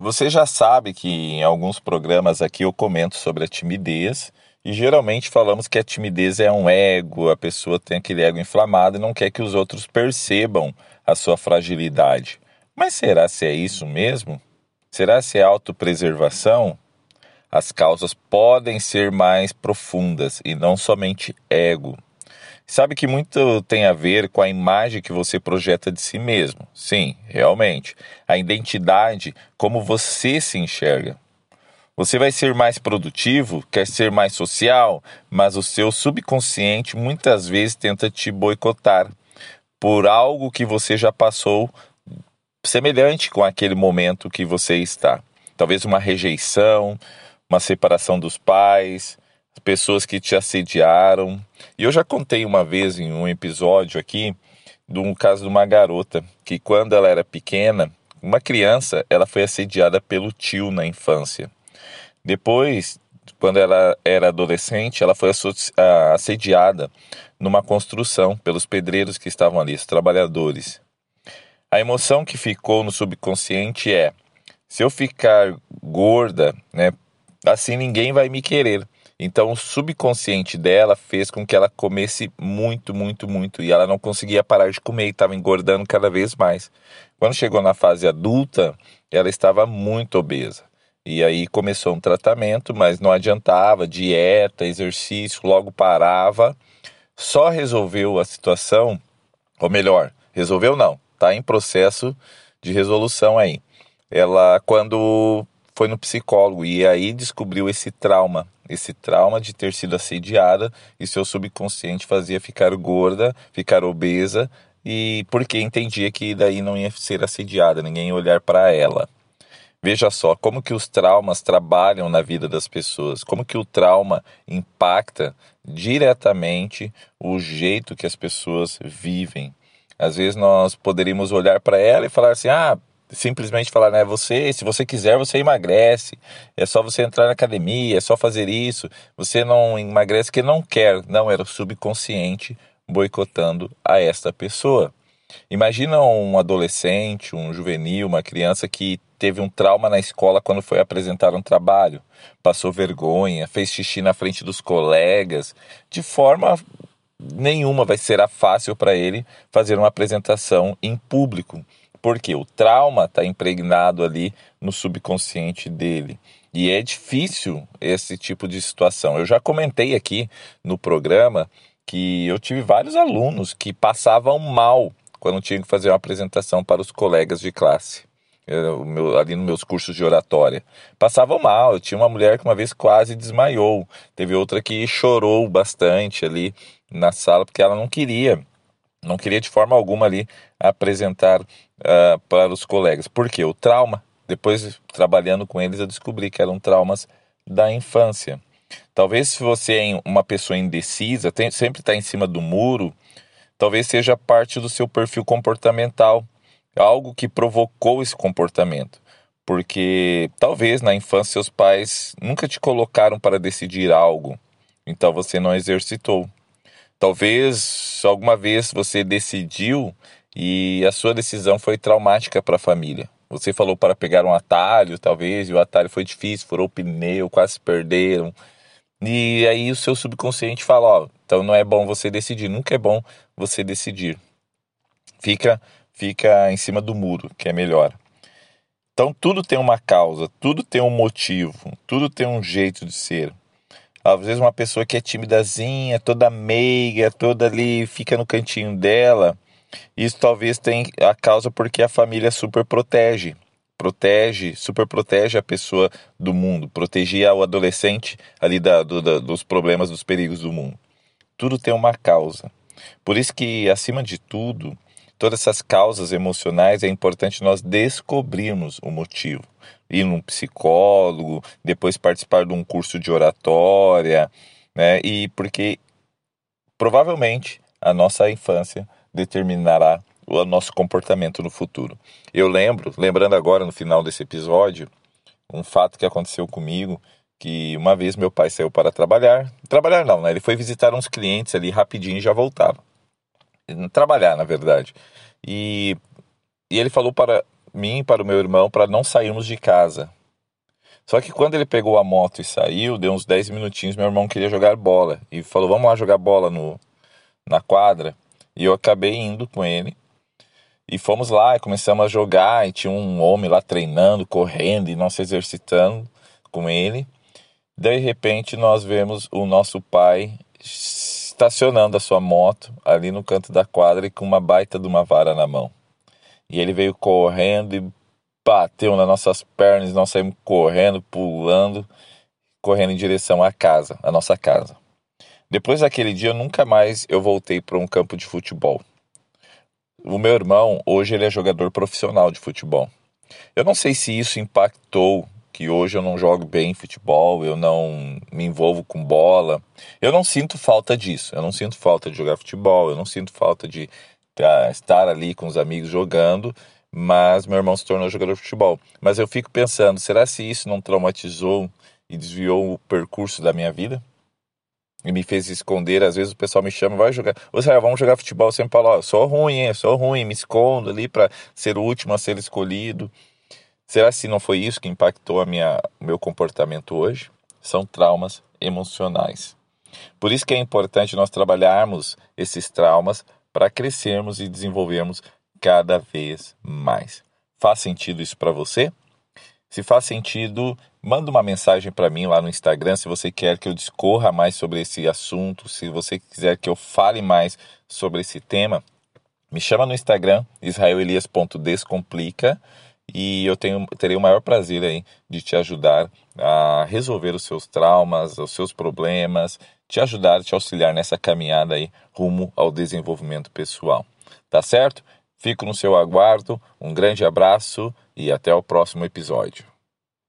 Você já sabe que em alguns programas aqui eu comento sobre a timidez e geralmente falamos que a timidez é um ego, a pessoa tem aquele ego inflamado e não quer que os outros percebam a sua fragilidade. Mas será se é isso mesmo? Será se é autopreservação? As causas podem ser mais profundas e não somente ego. Sabe que muito tem a ver com a imagem que você projeta de si mesmo. Sim, realmente. A identidade, como você se enxerga. Você vai ser mais produtivo, quer ser mais social, mas o seu subconsciente muitas vezes tenta te boicotar por algo que você já passou semelhante com aquele momento que você está. Talvez uma rejeição, uma separação dos pais, pessoas que te assediaram. E eu já contei uma vez em um episódio aqui de um caso de uma garota que, quando ela era pequena, uma criança, ela foi assediada pelo tio na infância. Depois, quando ela era adolescente, ela foi assediada numa construção pelos pedreiros que estavam ali, os trabalhadores. A emoção que ficou no subconsciente é: se eu ficar gorda, né, assim ninguém vai me querer. Então o subconsciente dela fez com que ela comesse muito. E ela não conseguia parar de comer e estava engordando cada vez mais. Quando chegou na fase adulta, ela estava muito obesa. E aí começou um tratamento, mas não adiantava. Dieta, exercício, logo parava. Só resolveu a situação, ou melhor, resolveu não. Está em processo de resolução aí. Ela, quando foi no psicólogo, e aí descobriu esse trauma. Esse trauma de ter sido assediada e seu subconsciente fazia ficar gorda, ficar obesa, e porque entendia que daí não ia ser assediada, ninguém ia olhar para ela. Veja só como que os traumas trabalham na vida das pessoas, como que o trauma impacta diretamente o jeito que as pessoas vivem. Às vezes nós poderíamos olhar para ela e falar assim: simplesmente falar, né, você, se você quiser, você emagrece, é só você entrar na academia, é só fazer isso, você não emagrece porque não quer. Não, era o subconsciente boicotando a esta pessoa. Imagina um adolescente, um juvenil, uma criança que teve um trauma na escola quando foi apresentar um trabalho, passou vergonha, fez xixi na frente dos colegas, de forma nenhuma vai ser fácil para ele fazer uma apresentação em público. Porque o trauma está impregnado ali no subconsciente dele. E é difícil esse tipo de situação. Eu já comentei aqui no programa que eu tive vários alunos que passavam mal quando tinham que fazer uma apresentação para os colegas de classe. Ali nos meus cursos de oratória. Passavam mal. Eu tinha uma mulher que uma vez quase desmaiou. Teve outra que chorou bastante ali na sala porque ela não queria de forma alguma ali apresentar para os colegas. Por quê? O trauma, depois trabalhando com eles, eu descobri que eram traumas da infância. Talvez se você é uma pessoa indecisa, sempre está em cima do muro, talvez seja parte do seu perfil comportamental, algo que provocou esse comportamento. Porque talvez na infância seus pais nunca te colocaram para decidir algo, então você não exercitou. Talvez alguma vez você decidiu e a sua decisão foi traumática para a família. Você falou para pegar um atalho, talvez, e o atalho foi difícil, furou o pneu, quase perderam. E aí o seu subconsciente fala: então não é bom você decidir, nunca é bom você decidir. Fica em cima do muro, que é melhor. Então tudo tem uma causa, tudo tem um motivo, tudo tem um jeito de ser. Às vezes uma pessoa que é timidazinha, toda meiga, toda ali, fica no cantinho dela. Isso talvez tenha a causa porque a família super protege a pessoa do mundo. Protegia o adolescente ali dos problemas, dos perigos do mundo. Tudo tem uma causa. Por isso que, acima de tudo, todas essas causas emocionais, é importante nós descobrirmos o motivo. Ir num psicólogo, depois participar de um curso de oratória, né? E porque provavelmente a nossa infância determinará o nosso comportamento no futuro. Eu lembrando agora no final desse episódio, um fato que aconteceu comigo, que uma vez meu pai saiu para trabalhar não, né? Ele foi visitar uns clientes ali rapidinho e já voltava. Trabalhar, na verdade. E ele falou para mim e para o meu irmão para não sairmos de casa. Só que quando ele pegou a moto e saiu, deu uns 10 minutinhos, meu irmão queria jogar bola. E falou, vamos lá jogar bola na quadra. E eu acabei indo com ele. E fomos lá e começamos a jogar. E tinha um homem lá treinando, correndo e não se exercitando com ele. De repente nós vemos o nosso pai estacionando a sua moto ali no canto da quadra e com uma baita de uma vara na mão. E ele veio correndo e bateu nas nossas pernas, nós saímos correndo, pulando, correndo em direção à casa, à nossa casa. Depois daquele dia, nunca mais eu voltei para um campo de futebol. O meu irmão, hoje, ele é jogador profissional de futebol. Eu não sei se isso impactou, que hoje eu não jogo bem futebol, eu não me envolvo com bola. Eu não sinto falta disso, eu não sinto falta de jogar futebol, eu não sinto falta de estar ali com os amigos jogando, mas meu irmão se tornou jogador de futebol. Mas eu fico pensando, será se isso não traumatizou e desviou o percurso da minha vida? E me fez esconder, às vezes o pessoal me chama, vai jogar. Ou seja, vamos jogar futebol, eu sempre falo, ó, eu sou ruim, me escondo ali para ser o último a ser escolhido. Será se não foi isso que impactou o meu comportamento hoje? São traumas emocionais. Por isso que é importante nós trabalharmos esses traumas para crescermos e desenvolvermos cada vez mais. Faz sentido isso para você? Se faz sentido, manda uma mensagem para mim lá no Instagram se você quer que eu discorra mais sobre esse assunto, se você quiser que eu fale mais sobre esse tema, me chama no Instagram, israelelias.descomplica, e eu terei o maior prazer aí de te ajudar a resolver os seus traumas, os seus problemas, te ajudar, te auxiliar nessa caminhada aí rumo ao desenvolvimento pessoal. Tá certo? Fico no seu aguardo, um grande abraço e até o próximo episódio.